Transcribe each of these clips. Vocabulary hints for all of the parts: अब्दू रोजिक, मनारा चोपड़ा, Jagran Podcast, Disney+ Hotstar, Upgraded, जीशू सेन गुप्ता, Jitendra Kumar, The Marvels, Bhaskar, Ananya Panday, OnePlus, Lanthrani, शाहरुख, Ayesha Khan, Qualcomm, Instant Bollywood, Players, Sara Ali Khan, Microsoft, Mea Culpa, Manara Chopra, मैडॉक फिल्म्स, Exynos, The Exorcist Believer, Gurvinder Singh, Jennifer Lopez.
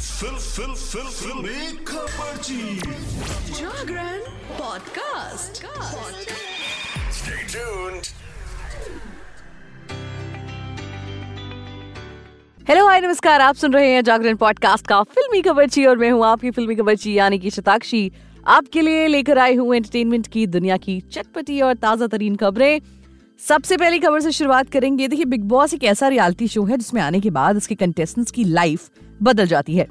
फिल्मी खबर्ची Jagran podcast. Stay tuned. Hello hi नमस्कार, आप सुन रहे हैं जागरण पॉडकास्ट का फिल्मी खबर्ची और मैं हूँ आपकी फिल्मी खबर्ची यानी कि शताक्षी। आपके लिए लेकर आई हूँ एंटरटेनमेंट की दुनिया की चटपटी और ताज़ा तरीन खबरें। सबसे पहली खबर से शुरुआत करेंगे। देखिए, बिग बॉस एक ऐसा रियलिटी शो है जिसमें आने के बाद उसके कंटेस्टेंट्स की लाइफ बदल जाती है।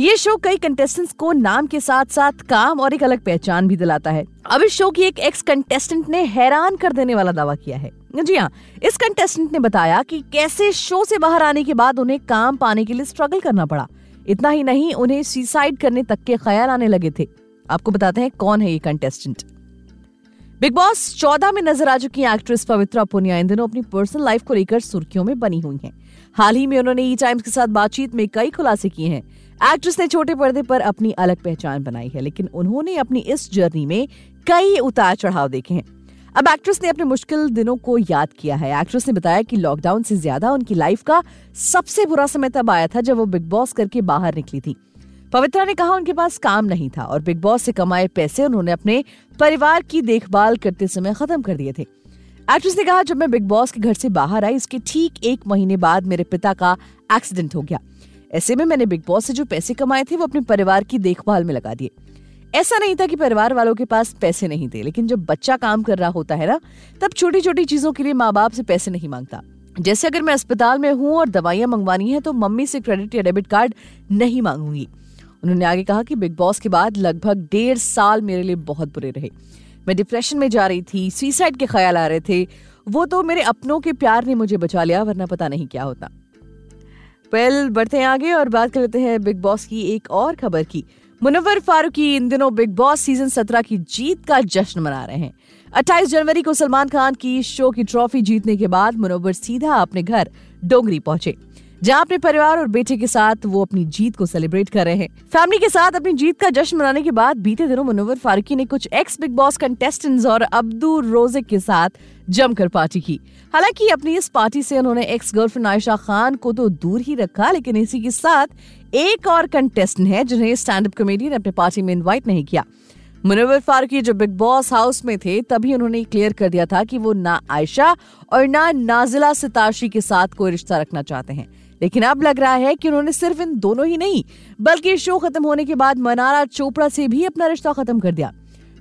ये शो कई कंटेस्टेंट्स को नाम के साथ साथ काम और एक अलग पहचान भी दिलाता है। अब इस शो की एक एक्स कंटेस्टेंट ने हैरान कर देने वाला दावा किया है। जी हाँ, इस कंटेस्टेंट ने बताया कि कैसे शो से बाहर आने के बाद उन्हें काम पाने के लिए स्ट्रगल करना पड़ा। इतना ही नहीं, उन्हें सुसाइड करने तक के ख्याल आने लगे थे। आपको बताते हैं कौन है ये कंटेस्टेंट। बिग बॉस 14 में नजर आ चुकी एक्ट्रेस पवित्रा पुनिया इन दिनों अपनी पर्सनल लाइफ को लेकर सुर्खियों में बनी हुई हैं। हाल ही में उन्होंने ई टाइम्स के साथ बातचीत में कई खुलासे किए हैं। एक्ट्रेस ने छोटे पर्दे पर अपनी अलग पहचान बनाई है, लेकिन उन्होंने अपनी इस जर्नी में कई उतार चढ़ाव देखे हैं। अब एक्ट्रेस ने अपने मुश्किल दिनों को याद किया है। एक्ट्रेस ने बताया कि लॉकडाउन से ज्यादा उनकी लाइफ का सबसे बुरा समय तब आया था जब वो बिग बॉस करके बाहर निकली थी। पवित्रा ने कहा उनके पास काम नहीं था और बिग बॉस से कमाए पैसे उन्होंने अपने परिवार की देखभाल करते समय खत्म कर दिए थे। एक्ट्रेस ने कहा, जब मैं बिग बॉस के घर से बाहर आई उसके ठीक एक महीने बाद मेरे पिता का एक्सीडेंट हो गया। ऐसे में मैंने बिग बॉस से जो पैसे कमाए थे वो अपने परिवार की देखभाल में लगा दिए। ऐसा नहीं था कि परिवार वालों के पास पैसे नहीं थे, लेकिन जब बच्चा काम कर रहा होता है ना, तब छोटी छोटी चीजों के लिए माँ बाप से पैसे नहीं मांगता। जैसे अगर मैं अस्पताल में हूँ और दवाइयाँ मंगवानी है तो मम्मी से क्रेडिट या डेबिट कार्ड नहीं मांगूंगी। उन्होंने आगे कहा कि बिग बॉस के बाद लगभग 1.5 साल मेरे लिए बहुत बुरे रहे। मैं डिप्रेशन में जा रही थी, सुसाइड के ख्याल आ रहे थे। वो तो मेरे अपनों के प्यार ने मुझे बचा लिया, वरना पता नहीं क्या होता। वेल, बढ़ते हैं आगे और बात कर लेते हैं बिग बॉस की एक और खबर की। मुनव्वर फारूकी इन दिनों बिग बॉस सीजन 17 की जीत का जश्न मना रहे हैं। 28 जनवरी को सलमान खान की शो की ट्रॉफी जीतने के बाद मुनव्वर सीधा अपने घर डोंगरी पहुंचे, जहां अपने परिवार और बेटे के साथ वो अपनी जीत को सेलिब्रेट कर रहे हैं। फैमिली के साथ अपनी जीत का जश्न मनाने के बाद बीते दिनों मुनव्वर फारूकी ने कुछ एक्स बिग बॉस कंटेस्टेंट्स और अब्दू रोजिक के साथ जमकर पार्टी की। हालांकि अपनी इस पार्टी से उन्होंने एक्स गर्लफ्रेंड आयशा खान को तो दूर ही रखा, लेकिन इसी के साथ एक और कंटेस्टेंट है जिन्हें स्टैंड अप कॉमेडियन अपने पार्टी में इन्वाइट नहीं किया। मुनव्वर फारूकी जो बिग बॉस हाउस में थे तभी उन्होंने क्लियर कर दिया था कि वो ना आयशा और ना नाजिला सितारशी के साथ कोई रिश्ता रखना चाहते हैं, लेकिन अब लग रहा है कि उन्होंने सिर्फ इन दोनों ही नहीं बल्कि शो खत्म होने के बाद मनारा चोपड़ा से भी अपना रिश्ता खत्म कर दिया।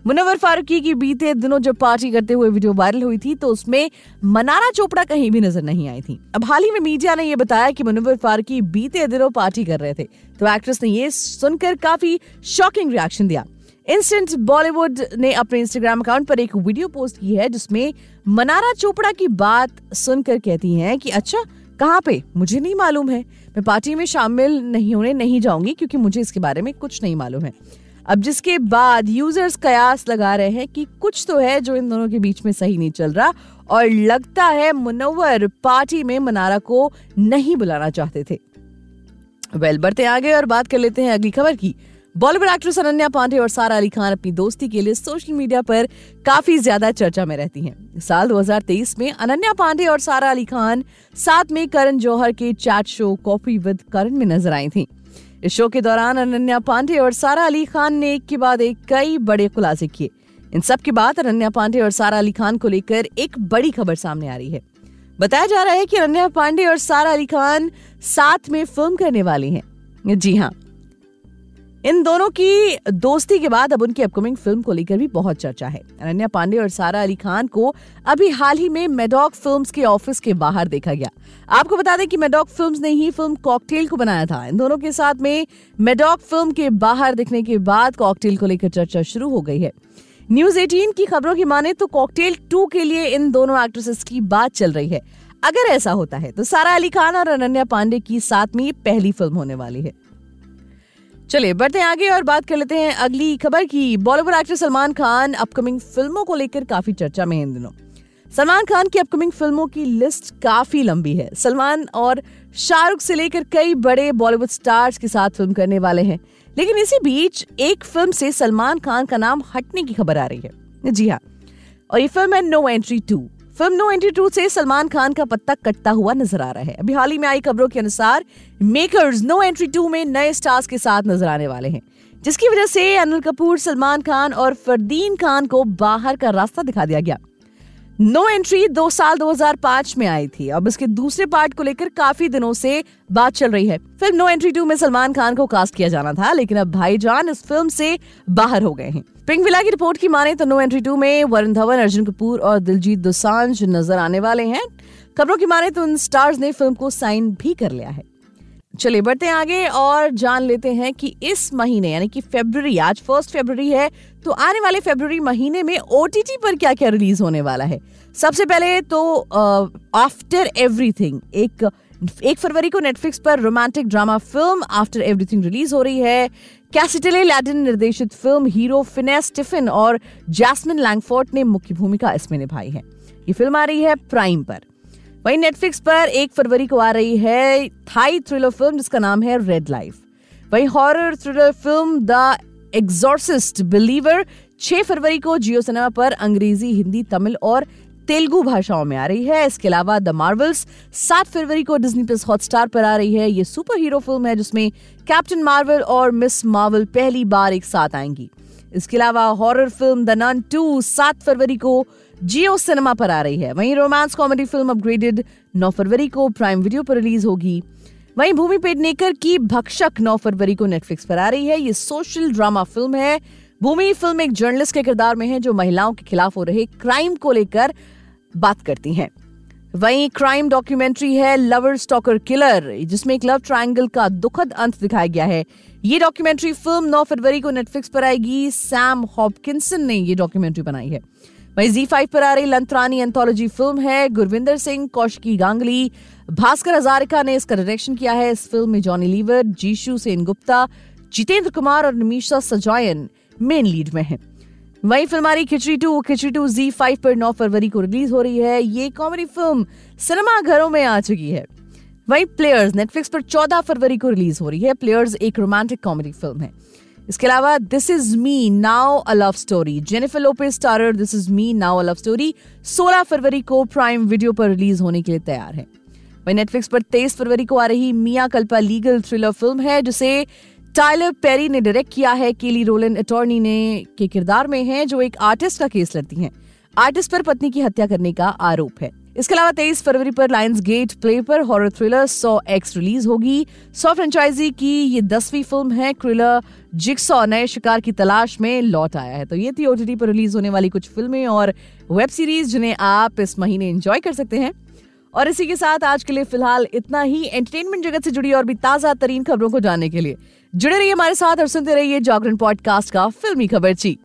मुनव्वर फारूकी की बीते दिनों जब पार्टी करते हुए वीडियो वायरल हुई थी तो उसमें मनारा चोपड़ा कहीं भी नजर नहीं आई थी। अब हाल ही में मीडिया ने यह बताया कि मुनव्वर फारूकी बीते दिनों पार्टी कर रहे थे, तो एक्ट्रेस ने यह सुनकर काफी शॉकिंग रिएक्शन दिया। इंस्टेंट बॉलीवुड ने अपने इंस्टाग्राम अकाउंट पर एक वीडियो पोस्ट की है जिसमें मनारा चोपड़ा की बात सुनकर कहती हैं कि अच्छा कहाँ पे, मुझे नहीं मालूम है, मैं पार्टी में शामिल नहीं जाऊंगी क्योंकि मुझे इसके बारे में कुछ नहीं मालूम है। अब जिसके बाद यूजर्स कयास लगा रहे हैं कि कुछ तो है जो इन दोनों के बीच में सही नहीं चल रहा और लगता है मुनव्वर पार्टी में मनारा को नहीं बुलाना चाहते थे। वेल, बढ़ते आगे और बात कर लेते हैं अगली खबर की। बॉलीवुड एक्ट्रेस अनन्या पांडे और सारा अली खान अपनी दोस्ती के लिए सोशल मीडिया पर काफी ज्यादा चर्चा में रहती हैं। साल 2023 में अनन्या पांडे और सारा अली खान साथ में करण जौहर के chat show coffee with Karan में नजर आई थीं। इस शो के दौरान अनन्या पांडे और सारा अली खान ने एक के बाद एक कई बड़े खुलासे किए। इन सब के बाद अनन्या पांडे और सारा अली खान को लेकर एक बड़ी खबर सामने आ रही है। बताया जा रहा है कि अनन्या पांडे और सारा अली खान साथ में फिल्म करने वाली हैं। जी हाँ, इन दोनों की दोस्ती के बाद अब उनकी अपकमिंग फिल्म को लेकर भी बहुत चर्चा है। अनन्या पांडे और सारा अली खान को अभी हाल ही में मैडॉक फिल्म्स के ऑफिस के बाहर देखा गया। आपको बता दें कि मैडॉक फिल्म्स ने ही फिल्म कॉकटेल को बनाया था। इन दोनों के साथ में मैडॉक फिल्म के बाहर दिखने के बाद कॉकटेल को लेकर चर्चा शुरू हो गई है। न्यूज 18 की खबरों की माने तो कॉकटेल 2 के लिए इन दोनों एक्ट्रेसेस की बात चल रही है। अगर ऐसा होता है तो सारा अली खान और अनन्या पांडे की साथ में ये पहली फिल्म होने वाली है। चलिए, बढ़ते हैं आगे और बात कर लेते हैं अगली खबर की। बॉलीवुड एक्टर सलमान खान अपकमिंग फिल्मों को लेकर काफी चर्चा में हैं इन दिनों। सलमान खान की अपकमिंग फिल्मों की लिस्ट काफी लंबी है। सलमान और शाहरुख से लेकर कई बड़े बॉलीवुड स्टार्स के साथ फिल्म करने वाले हैं, लेकिन इसी बीच एक फिल्म से सलमान खान का नाम हटने की खबर आ रही है। जी हाँ, और ये फिल्म है no entry 2। Film no entry 2 से सलमान खान का पत्ता कटता हुआ नजर आ रहा है। अभी हाल ही में आई खबरों के अनुसार मेकर्स नो एंट्री 2 में नए स्टार्स के साथ नजर आने वाले हैं, जिसकी वजह से अनिल कपूर, सलमान खान और फरदीन खान को बाहर का रास्ता दिखा दिया गया। नो एंट्री 2005 में आई थी। अब इसके दूसरे पार्ट को लेकर काफी दिनों से बात चल रही है। फिल्म नो एंट्री 2 में सलमान खान को कास्ट किया जाना था, लेकिन अब भाईजान इस फिल्म से बाहर हो गए हैं। पिंक विला की रिपोर्ट की माने तो नो एंट्री 2 में वरुण धवन, अर्जुन कपूर और दिलजीत दोसांझ नजर आने वाले हैं। खबरों की माने तो इन स्टार्स ने फिल्म को साइन भी कर लिया है। चलिए बढ़ते हैं आगे और जान लेते हैं कि इस महीने यानी कि फरवरी, आज 1 फरवरी है, तो आने वाले फरवरी महीने में OTT पर क्या क्या रिलीज होने वाला है। सबसे पहले तो आफ्टर एवरीथिंग, 1 फरवरी को नेटफ्लिक्स पर romantic drama film after everything release हो रही है। कैसिटले लैटिन निर्देशित फिल्म हीरो फिनेस टिफिन और जैस्मिन लैंगफोर्ड ने मुख्य भूमिका इसमें निभाई है। ये फिल्म आ रही है प्राइम पर। वहीं नेटफ्लिक्स पर 1 फरवरी को आ रही है थाई थ्रिलर फिल्म जिसका नाम है रेड लाइफ। वहीं horror thriller film the exorcist believer 6 फरवरी को जियो सिनेमा पर अंग्रेजी, हिंदी, तमिल और तेलुगु भाषाओं में आ रही है। इसके अलावा द मार्वल्स 7 फरवरी को डिज्नी प्लस हॉटस्टार पर आ रही है। ये सुपर हीरो फिल्म है जिसमें कैप्टन मार्वल और मिस मार्वल पहली बार एक साथ आएंगी। इसके अलावा हॉरर फिल्म द नन 2 7 फरवरी को जियो सिनेमा पर आ रही है। वहीं रोमांस कॉमेडी फिल्म अपग्रेडेड 9 फरवरी को प्राइम वीडियो पर रिलीज होगी। वहीं भूमि पेडनेकर की भक्षक 9 फरवरी को नेटफ्लिक्स पर आ रही है। ये सोशल ड्रामा फिल्म है। भूमि फिल्म एक जर्नलिस्ट के किरदार में है जो महिलाओं के खिलाफ हो रहे क्राइम को लेकर बात करती हैं। वहीं क्राइम डॉक्यूमेंट्री है लवर स्टॉकर किलर, जिसमें एक लव ट्रायंगल का दुखद अंत दिखाया गया है। ये डॉक्यूमेंट्री फिल्म 9 फरवरी को नेटफ्लिक्स पर आएगी। सैम हॉपकिंसन ने ये डॉक्यूमेंट्री बनाई है। वहीं ZEE5 पर आ रही लंतरानी एंथोलॉजी फिल्म है। गुरविंदर सिंह, कौशिकी गांगुली, भास्कर हजारिका ने इसका डायरेक्शन किया है। इस फिल्म में जॉनी लीवर, जीशू सेन गुप्ता, जितेंद्र कुमार और निमिषा सजायन मेन लीड में हैं। वहीं फिल्म आ रही खिचड़ी 2 ZEE5 पर 9 फरवरी को रिलीज हो रही है। ये कॉमेडी फिल्म सिनेमाघरों में आ चुकी है। वहीं प्लेयर्स नेटफ्लिक्स पर 14 फरवरी को रिलीज हो रही है। प्लेयर्स एक रोमांटिक कॉमेडी फिल्म है। इसके अलावा this is me now a love story, Jennifer Lopez starrer this is me now a love story 16 फरवरी को प्राइम वीडियो पर रिलीज होने के लिए तैयार है। वहीं नेटफ्लिक्स पर 23 फरवरी को आ रही मिया कल्पा लीगल थ्रिलर फिल्म है जिसे टाइलर पेरी ने डायरेक्ट किया है। केली रोलन अटॉर्नी ने के किरदार में है जो एक आर्टिस्ट का केस लड़ती हैं। आर्टिस्ट पर पत्नी की हत्या करने का आरोप है। इसके अलावा 23 फरवरी पर लायंस गेट प्ले पर हॉरर थ्रिलर 100X रिलीज होगी। 100 फ्रेंचाइजी की ये 10वीं फिल्म है। क्रिलर जिक्सॉ नए शिकार की तलाश में लौट आया है। तो ये थी OTT पर रिलीज होने वाली कुछ फिल्में और वेब सीरीज जिन्हें आप इस महीने एंजॉय कर सकते हैं। और इसी के साथ आज के लिए फिलहाल इतना ही। एंटरटेनमेंट जगत से जुड़ी और भी ताज़ा तरीन खबरों को जानने के लिए जुड़े रहिए हमारे साथ और सुनते रहिए जागरण पॉडकास्ट का फिल्मी खबर्ची।